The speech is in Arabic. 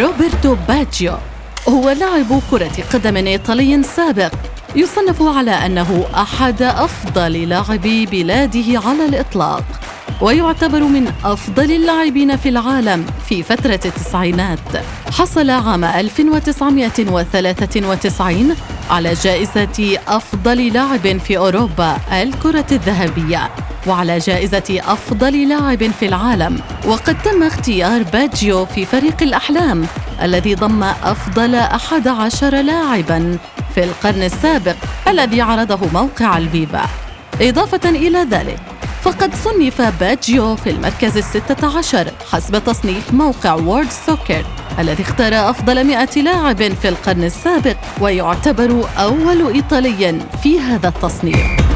روبيرتو باجيو هو لاعب كرة قدم إيطالي سابق، يصنف على أنه أحد أفضل لاعبي بلاده على الإطلاق، ويعتبر من أفضل اللاعبين في العالم في فترة التسعينات. حصل عام 1993 على جائزة أفضل لاعب في أوروبا الكرة الذهبية، وعلى جائزة أفضل لاعب في العالم. وقد تم اختيار باجيو في فريق الأحلام الذي ضم أفضل 11 لاعباً في القرن السابق الذي عرضه موقع الفيفا. إضافة إلى ذلك، فقد صنف باجيو في المركز 16 حسب تصنيف موقع وورد سوكر الذي اختار أفضل 100 لاعب في القرن السابق، ويعتبر أول إيطالي في هذا التصنيف.